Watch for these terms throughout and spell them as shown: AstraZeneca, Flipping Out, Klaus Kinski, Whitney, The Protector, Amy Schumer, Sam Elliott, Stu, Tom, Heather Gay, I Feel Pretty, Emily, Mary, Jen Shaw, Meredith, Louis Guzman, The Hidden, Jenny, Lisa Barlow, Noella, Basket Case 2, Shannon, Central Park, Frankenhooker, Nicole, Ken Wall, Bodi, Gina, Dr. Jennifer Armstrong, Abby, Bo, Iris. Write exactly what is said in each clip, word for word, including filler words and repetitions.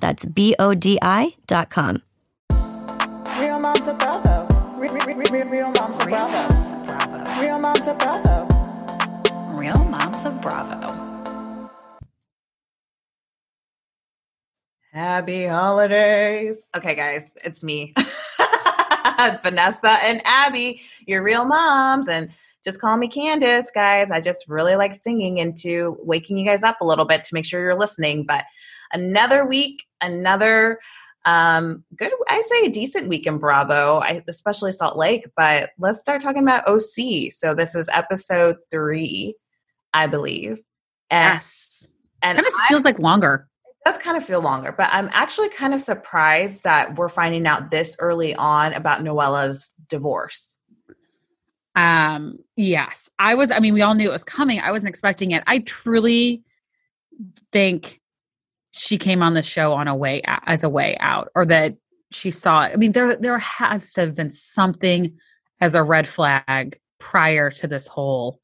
That's B O D I dot com. Real Moms of Bravo. Real, real, real, real Moms of Bravo. Real Moms of Bravo. Real Moms of Bravo. Real Moms of Bravo. Happy holidays. Okay, guys, it's me. Vanessa and Abby, your real moms, and just call me Candace, guys. I just really like singing into waking you guys up a little bit to make sure you're listening. But another week, another um, good, I say a decent week in Bravo, I, especially Salt Lake. But let's start talking about O C. So this is episode three, I believe. And, yes. And it kind of feels I, like longer. It does kind of feel longer, but I'm actually kind of surprised that we're finding out this early on about Noella's divorce. Um, yes, I was, I mean, we all knew it was coming. I wasn't expecting it. I truly think she came on the show on a way out, as a way out, or that she saw it. I mean, there, there has to have been something as a red flag prior to this whole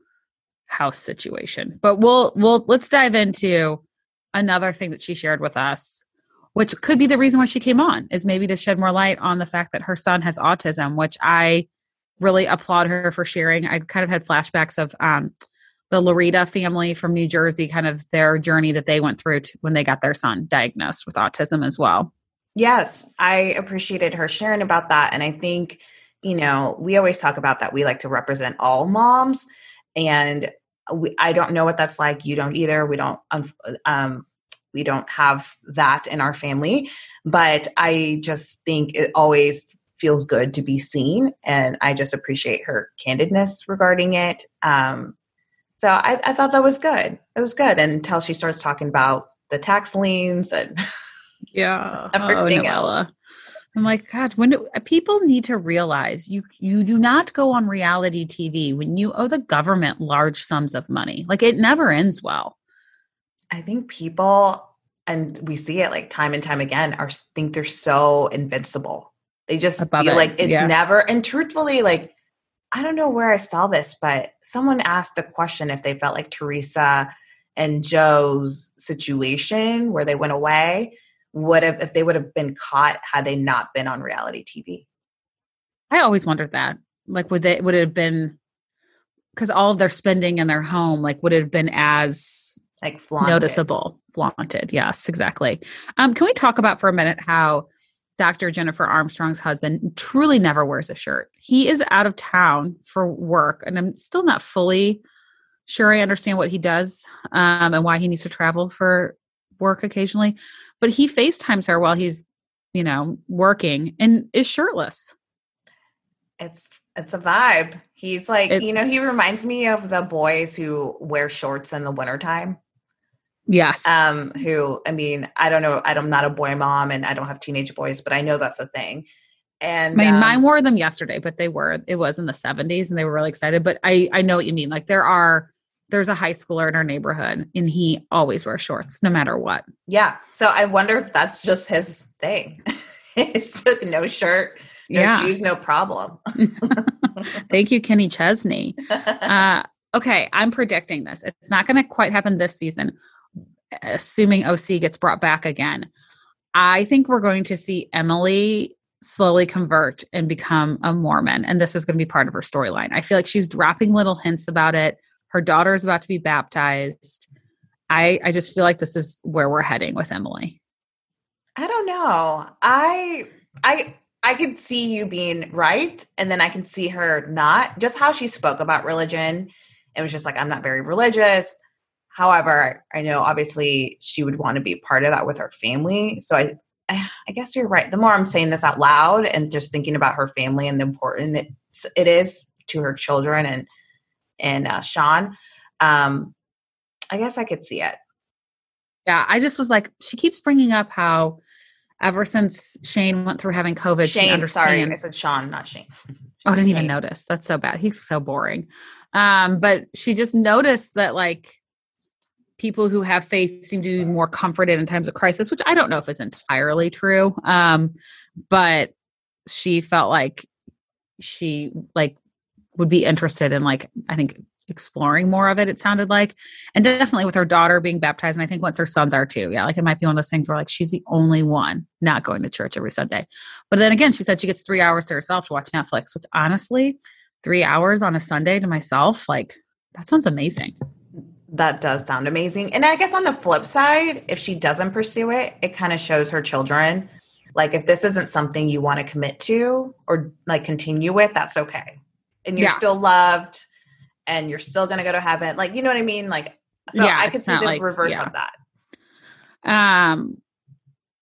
house situation, but we'll, we'll, let's dive into another thing that she shared with us, which could be the reason why she came on, is maybe to shed more light on the fact that her son has autism, which I really applaud her for sharing. I kind of had flashbacks of um, the Larita family from New Jersey, kind of their journey that they went through to, when they got their son diagnosed with autism as well. Yes, I appreciated her sharing about that. And I think, you know, we always talk about that. We like to represent all moms, and We, I don't know what that's like. You don't either. We don't, um, we don't have that in our family, but I just think it always feels good to be seen. And I just appreciate her candidness regarding it. Um, so I, I thought that was good. It was good until she starts talking about the tax liens and yeah, everything oh, else. I'm like, God, when do, people need to realize you, you do not go on reality T V when you owe the government large sums of money. Like, it never ends well. I think people, and we see it like time and time again, are think they're so invincible. They just Above feel it. like it's yeah. never. And truthfully, like, I don't know where I saw this, but someone asked a question if they felt like Teresa and Joe's situation where they went away. What if, if they would have been caught had they not been on reality T V? I always wondered that. Like, would they, would it have been, because all of their spending in their home, like, would it have been as like flaunted. noticeable? Flaunted. Yes, exactly. Um, can we talk about for a minute how Doctor Jennifer Armstrong's husband truly never wears a shirt? He is out of town for work, and I'm still not fully sure I understand what he does um, and why he needs to travel for work occasionally, but he FaceTimes her while he's, you know, working and is shirtless. It's, it's a vibe. He's like, it, you know, he reminds me of the boys who wear shorts in the wintertime. Yes. Um, who, I mean, I don't know. I'm not a boy mom and I don't have teenage boys, but I know that's a thing. And I mean, um, mine wore them yesterday, but they were, it was in the seventies and they were really excited, but I, I know what you mean. Like, there are, there's a high schooler in our neighborhood and he always wears shorts no matter what. Yeah. So I wonder if that's just his thing. It's just no shirt, no yeah. shoes, no problem. Thank you, Kenny Chesney. Uh, okay. I'm predicting this. It's not going to quite happen this season. Assuming O C gets brought back again. I think we're going to see Emily slowly convert and become a Mormon. And this is going to be part of her storyline. I feel like she's dropping little hints about it. Her daughter is about to be baptized. I, I just feel like this is where we're heading with Emily. I don't know. I I I could see you being right, and then I can see her not. Just how she spoke about religion, it was just like, I'm not very religious. However, I know obviously she would want to be part of that with her family. So I, I, I guess you're right. The more I'm saying this out loud and just thinking about her family and the important it, it is to her children and and uh, Sean, um, I guess I could see it. Yeah, I just was like, she keeps bringing up how ever since Shane went through having COVID, Shane, she understands. Sorry, I said Sean, not Shane. Oh, I didn't even Shane. notice. That's so bad. He's so boring. Um, but she just noticed that like. People who have faith seem to be more comforted in times of crisis, which I don't know if is entirely true. Um, but she felt like she like would be interested in like, I think exploring more of it, it sounded like, and definitely with her daughter being baptized. And I think once her sons are too, yeah, like it might be one of those things where like, she's the only one not going to church every Sunday. But then again, she said she gets three hours to herself to watch Netflix, which honestly, three hours on a Sunday to myself, like that sounds amazing. That does sound amazing. And I guess on the flip side, if she doesn't pursue it, it kind of shows her children, like if this isn't something you want to commit to or like continue with, that's okay. And you're yeah. still loved and you're still going to go to heaven. Like, you know what I mean? Like, so yeah, I could see the like, reverse yeah. of that. Um,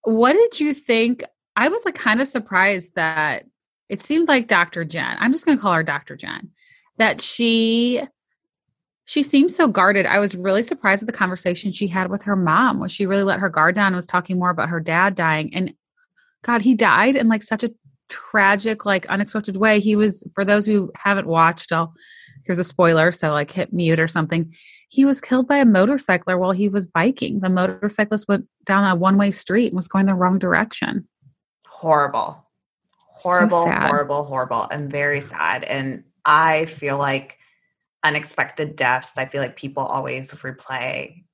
what did you think? I was like kind of surprised that it seemed like Doctor Jen, I'm just going to call her Doctor Jen, that she... She seems so guarded. I was really surprised at the conversation she had with her mom, where she really let her guard down and was talking more about her dad dying. And God, he died in like such a tragic, like unexpected way. He was, for those who haven't watched, I'll, here's a spoiler. So like hit mute or something. He was killed by a motorcycler while he was biking. The motorcyclist went down a one-way street and was going the wrong direction. Horrible, horrible, so horrible, horrible. And very sad. And I feel like unexpected deaths, I feel like people always replay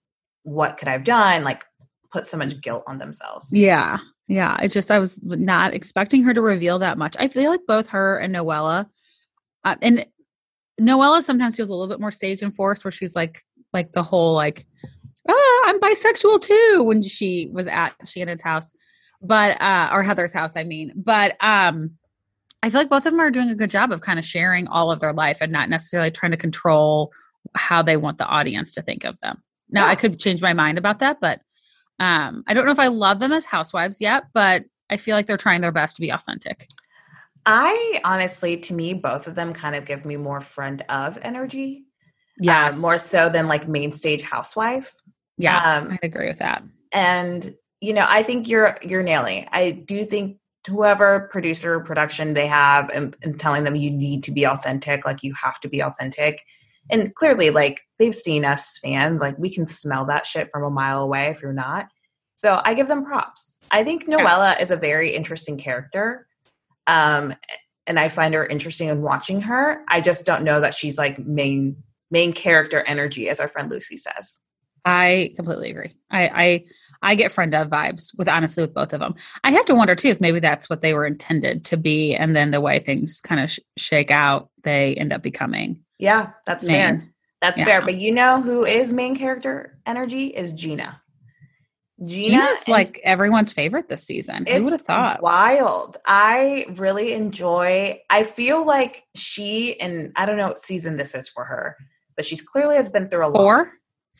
what could I have done, like put so much guilt on themselves. Yeah. Yeah. It just, I was not expecting her to reveal that much. I feel like both her and Noella uh, and Noella sometimes feels a little bit more staged and forced, where she's like, like the whole, like, oh, I'm bisexual too. When she was at Shannon's house, but, uh, or Heather's house, I mean, but, um, I feel like both of them are doing a good job of kind of sharing all of their life and not necessarily trying to control how they want the audience to think of them. Now, yeah. I could change my mind about that, but um, I don't know if I love them as housewives yet, but I feel like they're trying their best to be authentic. I honestly, to me, both of them kind of give me more friend of energy. Yeah. Uh, more so than like main stage housewife. Yeah. Um, I'd agree with that. And, you know, I think you're, you're nailing. I do think whoever producer or production they have and, and telling them you need to be authentic, like you have to be authentic. And clearly, like they've seen us fans, like we can smell that shit from a mile away if you're not. So I give them props. I think Noella yeah. is a very interesting character. Um, and I find her interesting in watching her. I just don't know that she's like main, main character energy, as our friend Lucy says. I completely agree. I, I, I get friend of vibes with honestly with both of them. I have to wonder too, if maybe that's what they were intended to be. And then the way things kind of sh- shake out, they end up becoming. Yeah, that's main. fair. That's yeah. fair. But you know, who is main character energy is Gina. Gina Gina's like everyone's favorite this season. Who would have thought? Wild. I really enjoy, I feel like she, and I don't know what season this is for her, but she's clearly has been through a lot. Four?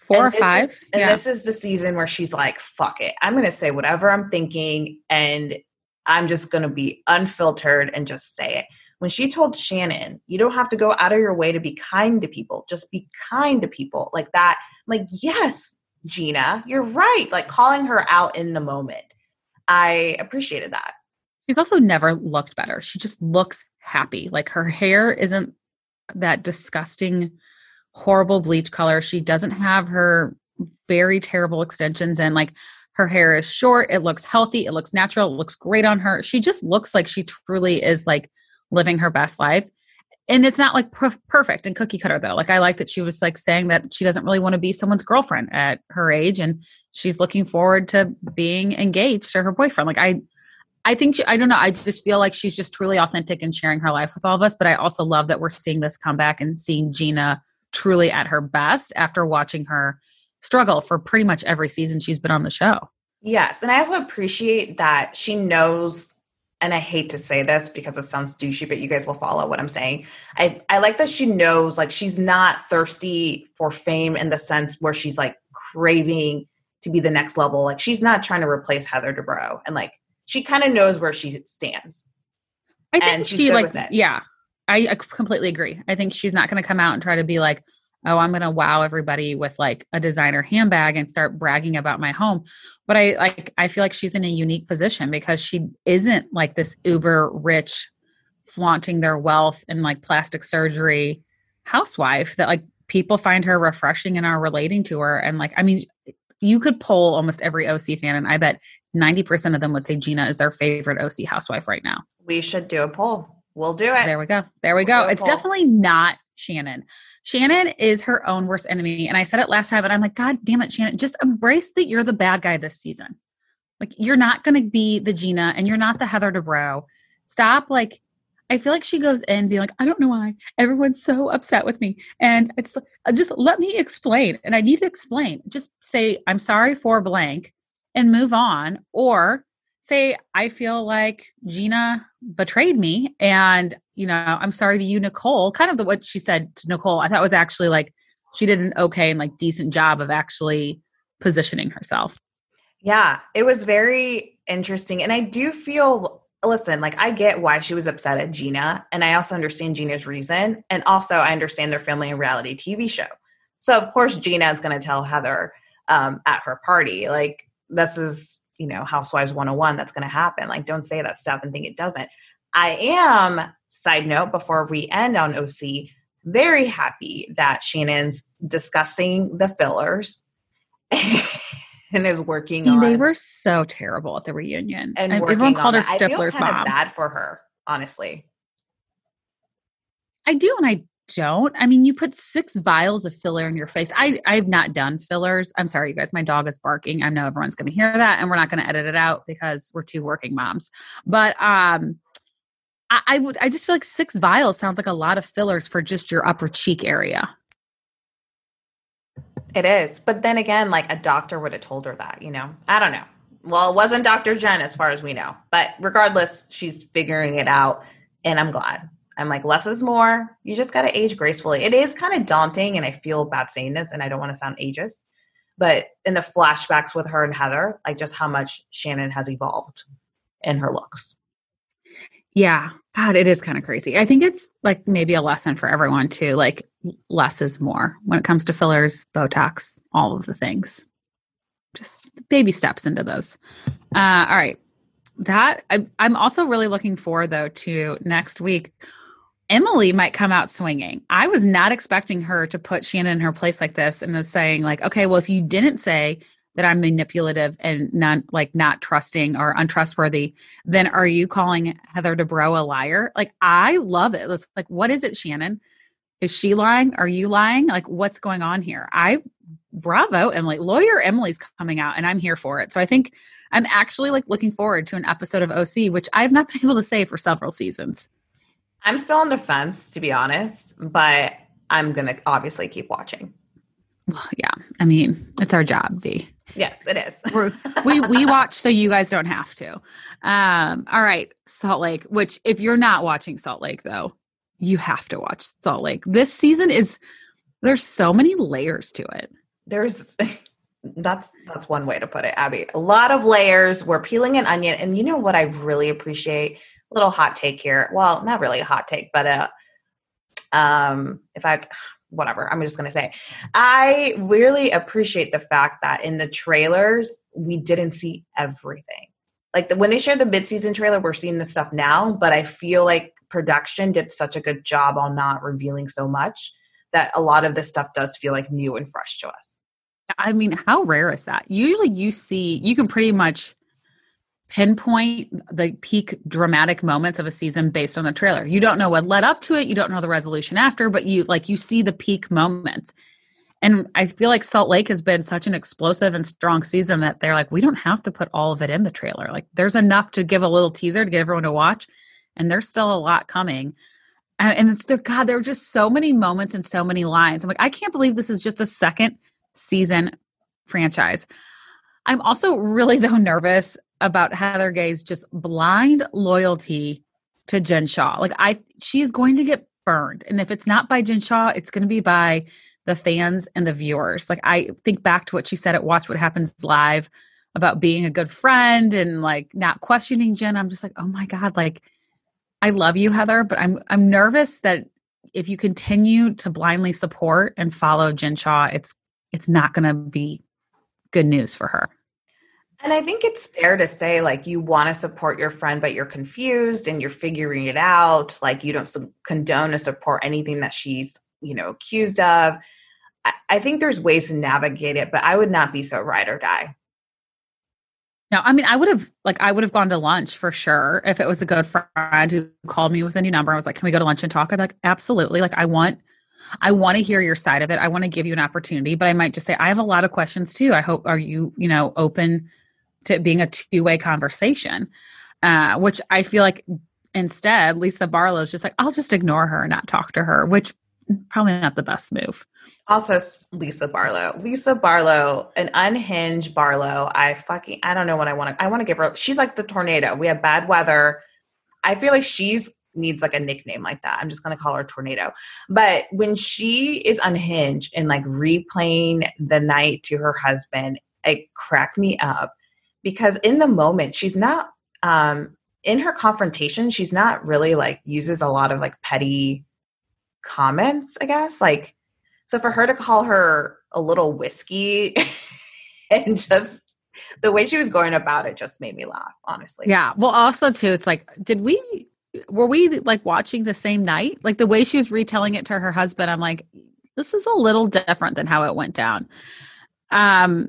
Four and or five. Is, and yeah. this is the season where she's like, fuck it. I'm going to say whatever I'm thinking and I'm just going to be unfiltered and just say it. When she told Shannon, you don't have to go out of your way to be kind to people. Just be kind to people like that. I'm like, yes, Gina, you're right. Like calling her out in the moment. I appreciated that. She's also never looked better. She just looks happy. Like her hair isn't that disgusting horrible bleach color. She doesn't have her very terrible extensions and like her hair is short. It looks healthy. It looks natural. It looks great on her. She just looks like she truly is like living her best life. And it's not like per- perfect and cookie cutter though. Like I like that she was like saying that she doesn't really want to be someone's girlfriend at her age. And she's looking forward to being engaged to her boyfriend. Like I, I think, she, I don't know. I just feel like she's just truly authentic and sharing her life with all of us. But I also love that we're seeing this comeback and seeing Gina truly at her best after watching her struggle for pretty much every season she's been on the show. Yes. And I also appreciate that she knows and I hate to say this because it sounds douchey, but you guys will follow what I'm saying. I, I like that she knows, like, she's not thirsty for fame in the sense where she's, like, craving to be the next level. Like, she's not trying to replace Heather Dubrow. And, like, she kind of knows where she stands. I think and she's she, good like, with it. Yeah, I, I completely agree. I think she's not going to come out and try to be like, oh, I'm going to wow everybody with like a designer handbag and start bragging about my home. But I like, I feel like she's in a unique position because she isn't like this uber rich, flaunting their wealth and like plastic surgery housewife that like people find her refreshing and are relating to her. And like, I mean, you could poll almost every O C fan and I bet ninety percent of them would say Gina is their favorite O C housewife right now. We should do a poll. We'll do it. There we go. There we we'll go. It's poll. Definitely not Shannon. Shannon is her own worst enemy. And I said it last time, but I'm like, God damn it, Shannon, just embrace that you're the bad guy this season. Like you're not going to be the Gina and you're not the Heather Dubrow. Stop. Like, I feel like she goes in being like, I don't know why everyone's so upset with me. And it's just, let me explain. And I need to explain, just say, I'm sorry for blank and move on. Or say, I feel like Gina betrayed me and, you know, I'm sorry to you, Nicole, kind of the, what she said to Nicole, I thought was actually like, she did an okay and like decent job of actually positioning herself. Yeah, it was very interesting. And I do feel, listen, like I get why she was upset at Gina. And I also understand Gina's reason. And also I understand their family and reality T V show. So of course, Gina is going to tell Heather um, at her party, like, this is, you know, Housewives one oh one, that's going to happen. Like, don't say that stuff and think it doesn't. I am, side note, before we end on O C, very happy that Shannon's discussing the fillers and is working on. They were so terrible at the reunion. And I, everyone called her Stifler's mom. I feel kind mom. of bad for her, honestly. I do and I don't. I mean, you put six vials of filler in your face. I, I've not done fillers. I'm sorry, you guys. My dog is barking. I know everyone's going to hear that and we're not going to edit it out because we're two working moms. But um, I, I would. I just feel like six vials sounds like a lot of fillers for just your upper cheek area. It is. But then again, like a doctor would have told her that, you know? I don't know. Well, it wasn't Doctor Jen as far as we know. But regardless, she's figuring it out and I'm glad. I'm like, less is more. You just got to age gracefully. It is kind of daunting, and I feel bad saying this, and I don't want to sound ageist, but in the flashbacks with her and Heather, like just how much Shannon has evolved in her looks. Yeah. God, it is kind of crazy. I think it's like maybe a lesson for everyone too. Like less is more when it comes to fillers, Botox, all of the things. Just baby steps into those. Uh, all right. That I, I'm also really looking forward though to next week. Emily might come out swinging. I was not expecting her to put Shannon in her place like this and was saying like, okay, well, if you didn't say that I'm manipulative and not like not trusting or untrustworthy, then are you calling Heather Dubrow a liar? Like, I love it. It's like, what is it, Shannon? Is she lying? Are you lying? Like, what's going on here? I, bravo, Emily. Lawyer Emily's coming out and I'm here for it. So I think I'm actually like looking forward to an episode of O C, which I've not been able to say for several seasons. I'm still on the fence, to be honest, but I'm going to obviously keep watching. Well, yeah. I mean, it's our job, V. Yes, it is. We're, we we watch so you guys don't have to. Um, all right. Salt Lake, which if you're not watching Salt Lake, though, you have to watch Salt Lake. This season is – there's so many layers to it. There's – That's that's one way to put it, Abby. A lot of layers. We're peeling an onion. And you know what I really appreciate? A little hot take here. Well, not really a hot take, but uh, um, if I, whatever, I'm just going to say, I really appreciate the fact that in the trailers, we didn't see everything. Like the, when they shared the mid-season trailer, we're seeing this stuff now, but I feel like production did such a good job on not revealing so much that a lot of this stuff does feel like new and fresh to us. I mean, how rare is that? Usually you see, you can pretty much pinpoint the peak dramatic moments of a season based on the trailer. You don't know what led up to it. You don't know the resolution after, but you like, you see the peak moments. And I feel like Salt Lake has been such an explosive and strong season that they're like, we don't have to put all of it in the trailer. Like there's enough to give a little teaser to get everyone to watch. And there's still a lot coming. And it's God, there are just so many moments and so many lines. I'm like, I can't believe this is just a second season franchise. I'm also really though nervous about Heather Gay's just blind loyalty to Jen Shaw. Like I, she is going to get burned. And if it's not by Jen Shaw, it's going to be by the fans and the viewers. Like I think back to what she said at Watch What Happens Live about being a good friend and like not questioning Jen. I'm just like, oh my God, like I love you, Heather, but I'm, I'm nervous that if you continue to blindly support and follow Jen Shaw, it's, it's not going to be good news for her. And I think it's fair to say, like, you want to support your friend, but you're confused and you're figuring it out. Like, you don't condone or support anything that she's, you know, accused of. I, I think there's ways to navigate it, but I would not be so ride or die. No, I mean, I would have, like, I would have gone to lunch for sure. If it was a good friend who called me with a new number, I was like, can we go to lunch and talk? I'd be like, absolutely. Like, I want, I want to hear your side of it. I want to give you an opportunity, but I might just say, I have a lot of questions too. I hope, are you, you know, open to it being a two-way conversation, uh, which I feel like instead Lisa Barlow is just like, I'll just ignore her and not talk to her, which probably not the best move. Also, Lisa Barlow, Lisa Barlow, an unhinged Barlow. I fucking, I don't know what I want to, I want to give her, she's like the tornado. We have bad weather. I feel like she's needs like a nickname like that. I'm just going to call her Tornado. But when she is unhinged and like replaying the night to her husband, it cracked me up. Because in the moment, she's not, um, in her confrontation, she's not really like uses a lot of like petty comments, I guess. Like, so for her to call her a little whiskey and just the way she was going about it just made me laugh, honestly. Yeah. Well, also too, it's like, did we, were we like watching the same night? Like the way she was retelling it to her husband, I'm like, this is a little different than how it went down. Um,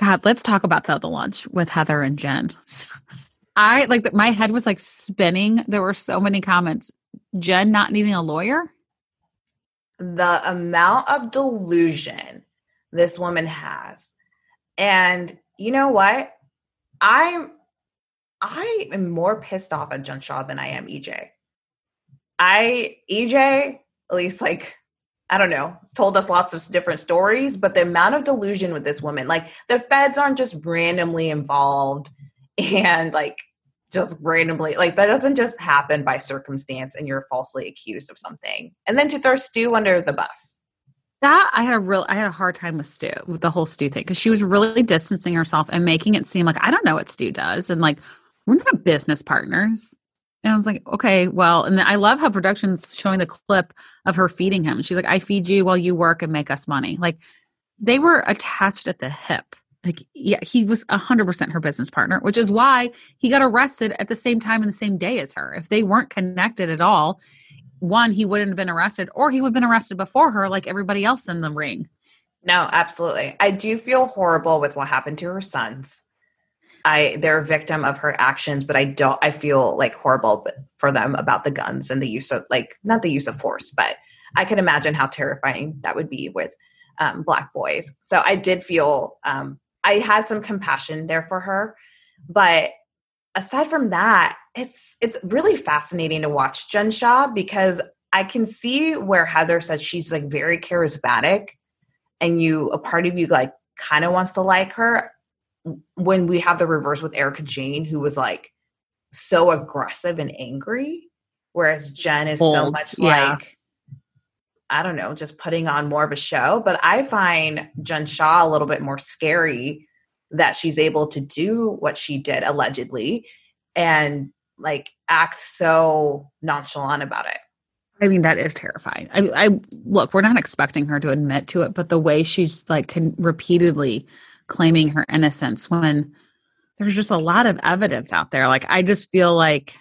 God, let's talk about the, the lunch with Heather and Jen. I like that. My head was like spinning. There were so many comments. Jen not needing a lawyer. The amount of delusion this woman has. And you know what? I'm, I am more pissed off at Jen Shaw than I am E J. I, E J, at least like, I don't know, told us lots of different stories, but the amount of delusion with this woman, like the feds aren't just randomly involved and like just randomly, like that doesn't just happen by circumstance and you're falsely accused of something. And then to throw Stu under the bus. That I had a real, I had a hard time with Stu, with the whole Stu thing, because she was really distancing herself and making it seem like, I don't know what Stu does. And like, we're not business partners. And I was like, okay, well, and then I love how production's showing the clip of her feeding him. She's like, I feed you while you work and make us money. Like they were attached at the hip. Like, yeah, he was a hundred percent her business partner, which is why he got arrested at the same time and the same day as her. If they weren't connected at all, one, he wouldn't have been arrested or he would have been arrested before her, like everybody else in the ring. No, absolutely. I do feel horrible with what happened to her sons. I, they're a victim of her actions, but I don't, I feel like horrible for them about the guns and the use of like, not the use of force, but I can imagine how terrifying that would be with um, black boys. So I did feel, um, I had some compassion there for her, but aside from that, it's, it's really fascinating to watch Jen Shaw because I can see where Heather says she's like very charismatic and you, a part of you like kind of wants to like her. When we have the reverse with Erika Jayne, who was like so aggressive and angry, whereas Jen is Old, so much yeah. like, I don't know, just putting on more of a show. But I find Jen Shaw a little bit more scary that she's able to do what she did allegedly and like act so nonchalant about it. I mean, that is terrifying. I, I look, we're not expecting her to admit to it, but the way she's like can repeatedly claiming her innocence when there's just a lot of evidence out there. Like, I just feel like,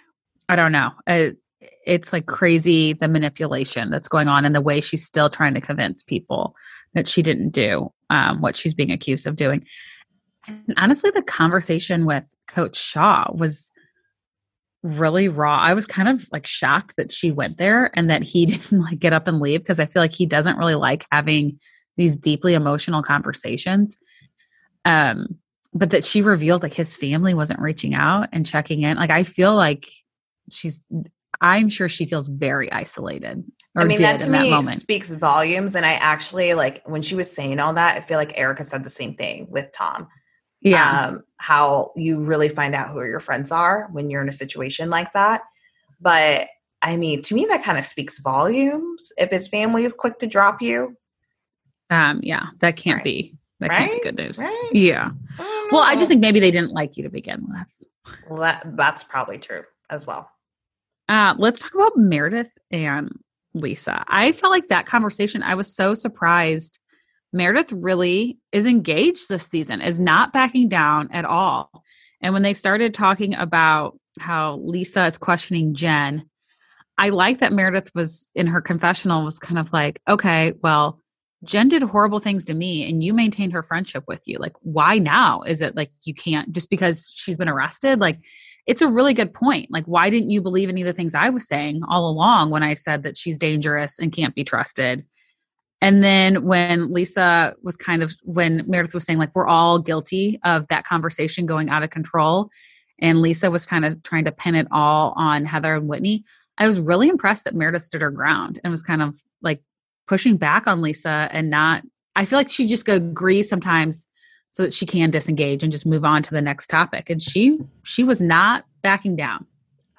I don't know. It, it's like crazy, the manipulation that's going on and the way she's still trying to convince people that she didn't do um, what she's being accused of doing. And honestly, the conversation with Coach Shaw was really raw. I was kind of like shocked that she went there and that he didn't like get up and leave because I feel like he doesn't really like having these deeply emotional conversations. Um, but that she revealed like his family wasn't reaching out and checking in. Like, I feel like she's, I'm sure she feels very isolated or I mean, did that to in me that moment. Speaks volumes. And I actually like when she was saying all that, I feel like Erika said the same thing with Tom. Yeah. Um, how you really find out who your friends are when you're in a situation like that. But I mean, to me, that kind of speaks volumes. If his family is quick to drop you. Um, yeah, that can't right. be, that right? can't be good news. Right? Yeah. I well, I just think maybe they didn't like you to begin with. Well, that, that's probably true as well. Uh, let's talk about Meredith and Lisa. I felt like that conversation, I was so surprised. Meredith really is engaged this season, is not backing down at all. And when they started talking about how Lisa is questioning Jen, I like that Meredith was in her confessional was kind of like, okay, well, Jen did horrible things to me and you maintained her friendship with you. Like, why now? Is it like, you can't just because she's been arrested? Like, it's a really good point. Like, why didn't you believe any of the things I was saying all along when I said that she's dangerous and can't be trusted? And then when Lisa was kind of, when Meredith was saying like, we're all guilty of that conversation going out of control. And Lisa was kind of trying to pin it all on Heather and Whitney. I was really impressed that Meredith stood her ground and was kind of like pushing back on Lisa and not, I feel like she just agrees sometimes so that she can disengage and just move on to the next topic. And she, she was not backing down.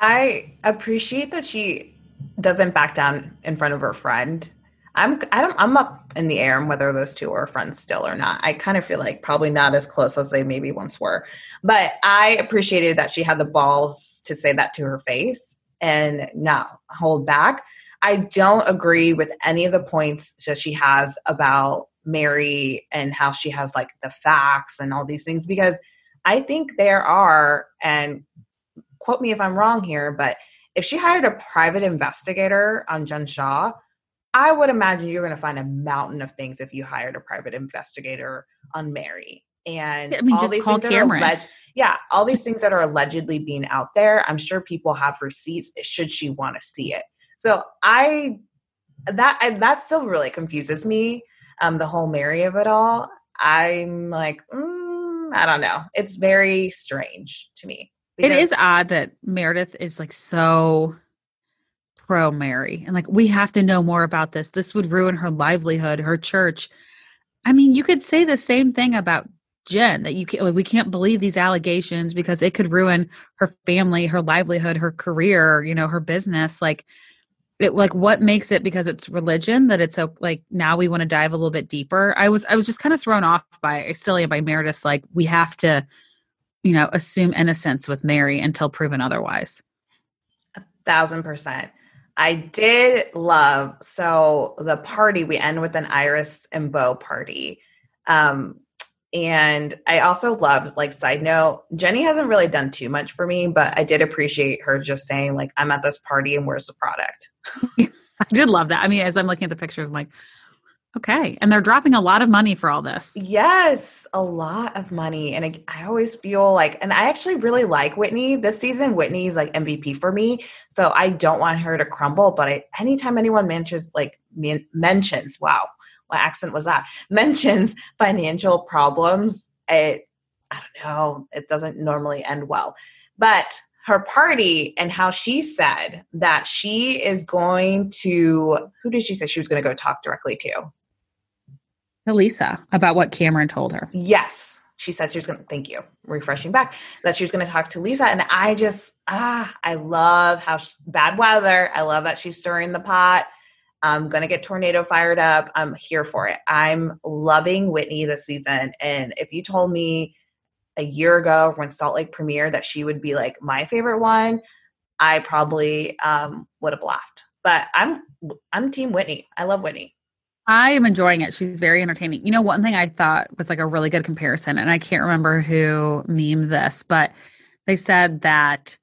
I appreciate that she doesn't back down in front of her friend. I'm I don't I'm up in the air on whether those two are friends still or not. I kind of feel like probably not as close as they maybe once were. But I appreciated that she had the balls to say that to her face and not hold back. I don't agree with any of the points that she has about Mary and how she has like the facts and all these things, because I think there are, and quote me if I'm wrong here, but if she hired a private investigator on Jen Shaw, I would imagine you're going to find a mountain of things if you hired a private investigator on Mary. And I mean, all just these call things Cameron. That are alleged, yeah, all these things that are allegedly being out there. I'm sure people have receipts should she want to see it. So I that I, that still really confuses me. Um, the whole Mary of it all. I'm like, mm, I don't know. It's very strange to me. It is odd that Meredith is like so pro Mary. And like, we have to know more about this. This would ruin her livelihood, her church. I mean, you could say the same thing about Jen, that you can't, like, we can't believe these allegations because it could ruin her family, her livelihood, her career, you know, her business. Like it, like what makes it because it's religion that it's so like, now we want to dive a little bit deeper. I was, I was just kind of thrown off by, I still am by Meredith's, like, we have to, you know, assume innocence with Mary until proven otherwise. A thousand percent. I did love, so the party, we end with an Iris and Bo party. Um, and I also loved, like, side note, Jenny hasn't really done too much for me, but I did appreciate her just saying, like, I'm at this party and where's the product? I did love that. I mean, as I'm looking at the pictures, I'm like, okay. And they're dropping a lot of money for all this. Yes, a lot of money. And I, I always feel like, and I actually really like Whitney. This season, Whitney's like M V P for me. So I don't want her to crumble, but I, anytime anyone mentions like mentions, wow, what accent was that? Mentions financial problems, it, I don't know, it doesn't normally end well. But her party and how she said that she is going to, who did she say she was going to go talk directly to? Elisa, about what Cameron told her. Yes. She said she was going to, thank you, refreshing back, that she was going to talk to Lisa. And I just, ah, I love how she, bad weather. I love that she's stirring the pot. I'm going to get tornado fired up. I'm here for it. I'm loving Whitney this season. And if you told me a year ago when Salt Lake premiered that she would be like my favorite one, I probably um, would have laughed. But I'm, I'm team Whitney. I love Whitney. I am enjoying it. She's very entertaining. You know, one thing I thought was like a really good comparison, and I can't remember who memed this, but they said that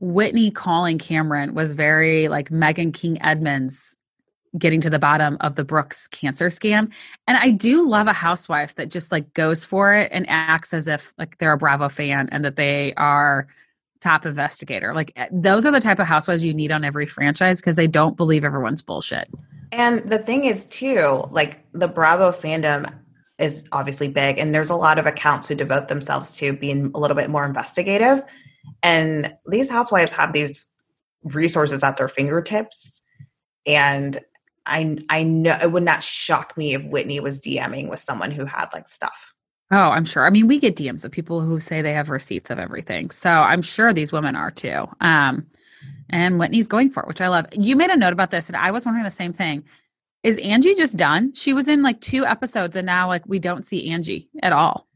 Whitney calling Cameron was very like Megan King Edmonds getting to the bottom of the Brooks cancer scam. And I do love a housewife that just like goes for it and acts as if like they're a Bravo fan and that they are top investigator. Like those are the type of housewives you need on every franchise because they don't believe everyone's bullshit. And the thing is too, like the Bravo fandom is obviously big and there's a lot of accounts who devote themselves to being a little bit more investigative. And these housewives have these resources at their fingertips. And I I know it would not shock me if Whitney was DMing with someone who had like stuff. Oh, I'm sure. I mean, we get D Ms of people who say they have receipts of everything. So I'm sure these women are too. Um, and Whitney's going for it, which I love. You made a note about this, and I was wondering the same thing. Is Angie just done? She was in like two episodes, and now like we don't see Angie at all.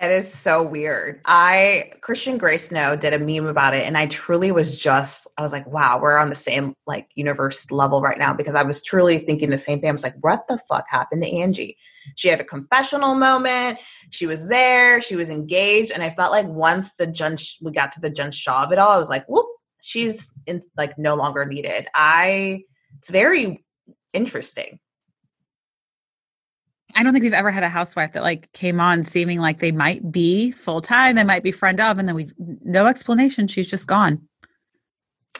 It is so weird. I, Christian Grace No did a meme about it, and I truly was just, I was like, wow, we're on the same like universe level right now, because I was truly thinking the same thing. I was like, what the fuck happened to Angie? She had a confessional moment. She was there. She was engaged. And I felt like once the Jen, we got to the Jen Shaw of it all, I was like, whoop, she's in, like no longer needed. I, it's very interesting. I don't think we've ever had a housewife that like came on seeming like they might be full-time, they might be friend of, and then we no explanation. She's just gone.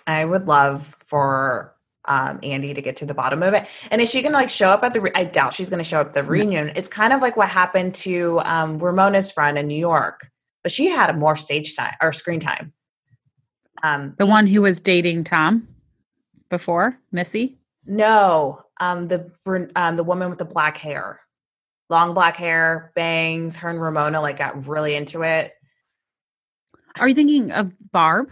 I would love for um, Andy to get to the bottom of it. And is she going to like show up at the, re- I doubt she's going to show up at the reunion. It's kind of like what happened to um, Ramona's friend in New York, but she had a more stage time or screen time. Um, the one who was dating Tom before, Missy? No. Um, the, um, the woman with the black hair. Long black hair, bangs, her and Ramona like got really into it. Are you thinking of Barb?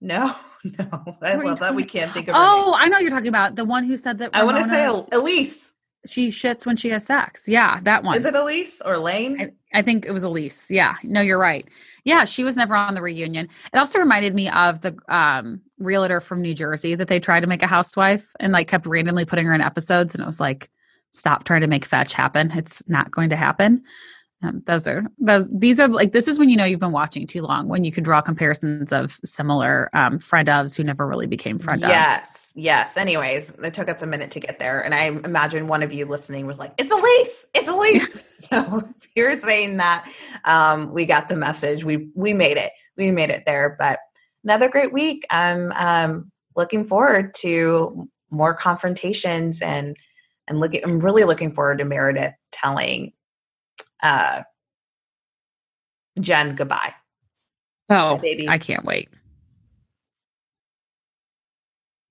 No, no. I love that. We can't think of her Oh, name. I know you're talking about. The one who said that Ramona, I want to say Elise. She shits when she has sex. Yeah, that one. Is it Elise or Lane? I, I think it was Elise. Yeah. No, you're right. Yeah, she was never on the reunion. It also reminded me of the um, realtor from New Jersey that they tried to make a housewife and like kept randomly putting her in episodes, and it was like, stop trying to make fetch happen. It's not going to happen. Um, those are, those, these are like, this is when you know you've been watching too long, when you can draw comparisons of similar um, friend ofs who never really became friend ofs. Yes. Yes. Anyways, it took us a minute to get there. And I imagine one of you listening was like, it's Elise, it's Elise. So if you're saying that, um, we got the message. We, we made it, we made it there, but another great week. I'm um, looking forward to more confrontations and, And look, I'm really looking forward to Meredith telling uh, Jen goodbye. Oh, baby. I can't wait.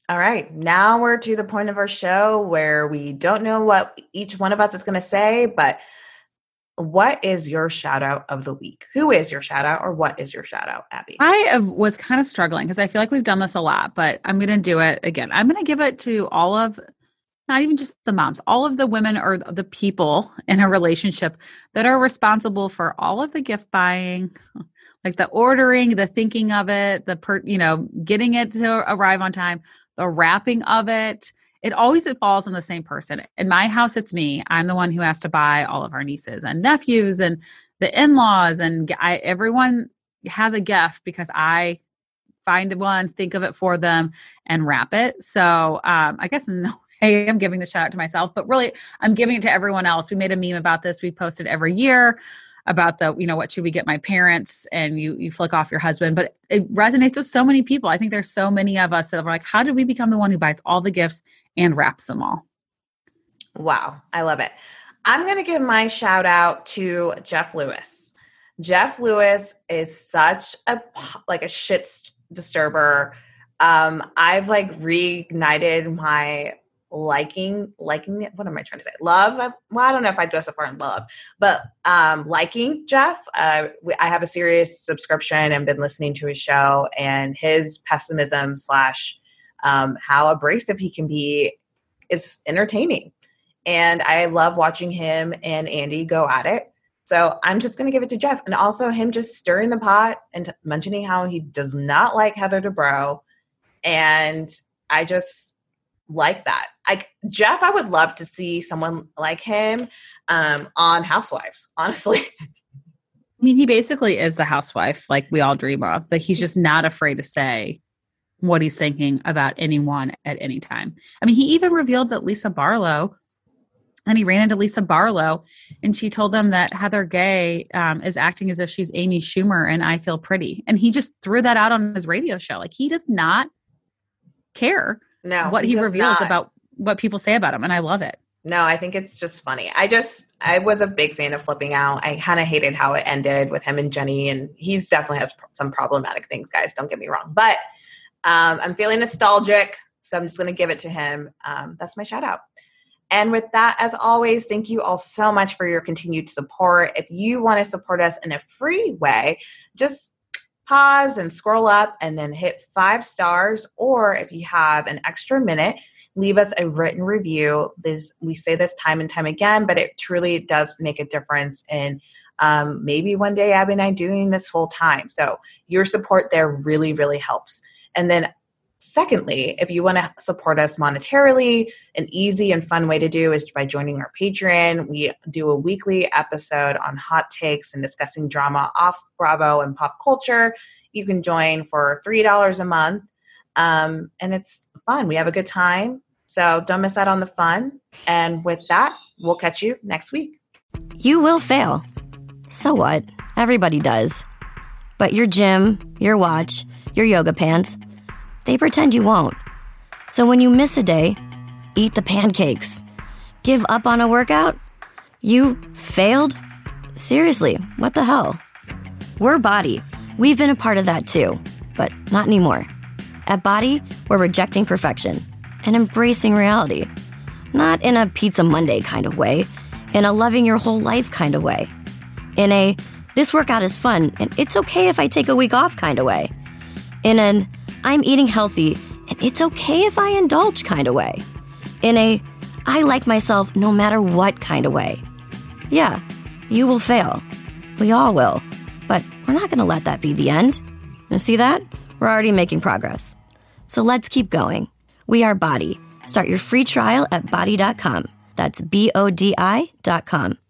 All right. Now we're to the point of our show where we don't know what each one of us is going to say, but what is your shout out of the week? Who is your shout out, or what is your shout out, Abby? I was kind of struggling because I feel like we've done this a lot, but I'm going to do it again. I'm going to give it to all of not even just the moms, all of the women or the people in a relationship that are responsible for all of the gift buying, like the ordering, the thinking of it, the, per, you know, getting it to arrive on time, the wrapping of it. It always it falls on the same person. In my house, it's me. I'm the one who has to buy all of our nieces and nephews and the in-laws. And I, everyone has a gift because I find one, think of it for them, and wrap it. So um, I guess no. I am giving the shout out to myself, but really I'm giving it to everyone else. We made a meme about this. We post it every year about the, you know, what should we get my parents? And you you flick off your husband, but it resonates with so many people. I think there's so many of us that are like, how did we become the one who buys all the gifts and wraps them all? Wow. I love it. I'm going to give my shout out to Jeff Lewis. Jeff Lewis is such a, like a shit disturber. Um, I've like reignited my liking, liking, what am I trying to say? Love. I, well, I don't know if I'd go so far in love, but um, liking Jeff. Uh, we, I have a Sirius subscription and been listening to his show, and his pessimism slash um, how abrasive he can be is entertaining. And I love watching him and Andy go at it. So I'm just going to give it to Jeff. And also him just stirring the pot and mentioning how he does not like Heather Dubrow. And I just like that. Like Jeff, I would love to see someone like him um, on Housewives, honestly. I mean, he basically is the housewife like we all dream of. Like he's just not afraid to say what he's thinking about anyone at any time. I mean, he even revealed that Lisa Barlow, and he ran into Lisa Barlow, and she told them that Heather Gay um, is acting as if she's Amy Schumer and I Feel Pretty. And he just threw that out on his radio show. Like he does not care. No, what he, he reveals not. About what people say about him. And I love it. No, I think it's just funny. I just, I was a big fan of Flipping Out. I kind of hated how it ended with him and Jenny, and he's definitely has some problematic things, guys. Don't get me wrong, but um, I'm feeling nostalgic. So I'm just going to give it to him. Um, that's my shout out. And with that, as always, thank you all so much for your continued support. If you want to support us in a free way, just pause and scroll up and then hit five stars. Or if you have an extra minute, leave us a written review. This, we say this time and time again, but it truly does make a difference in um, maybe one day Abby and I doing this full time. So your support there really, really helps. And then secondly, if you want to support us monetarily, an easy and fun way to do is by joining our Patreon. We do a weekly episode on hot takes and discussing drama off Bravo and pop culture. You can join for three dollars a month. Um, and it's fun. We have a good time. So don't miss out on the fun. And with that, we'll catch you next week. You will fail. So what? Everybody does. But your gym, your watch, your yoga pants, they pretend you won't. So when you miss a day, eat the pancakes. Give up on a workout? You failed? Seriously, what the hell? We're Bodi. We've been a part of that too, but not anymore. At Bodi, we're rejecting perfection and embracing reality. Not in a Pizza Monday kind of way, in a loving your whole life kind of way. In a, this workout is fun and it's okay if I take a week off kind of way. In an, I'm eating healthy, and it's okay if I indulge kind of way. In a, I like myself no matter what kind of way. Yeah, you will fail. We all will. But we're not going to let that be the end. You see that? We're already making progress. So let's keep going. We are Bodi. Start your free trial at Bodi dot com. That's B O D I dot com.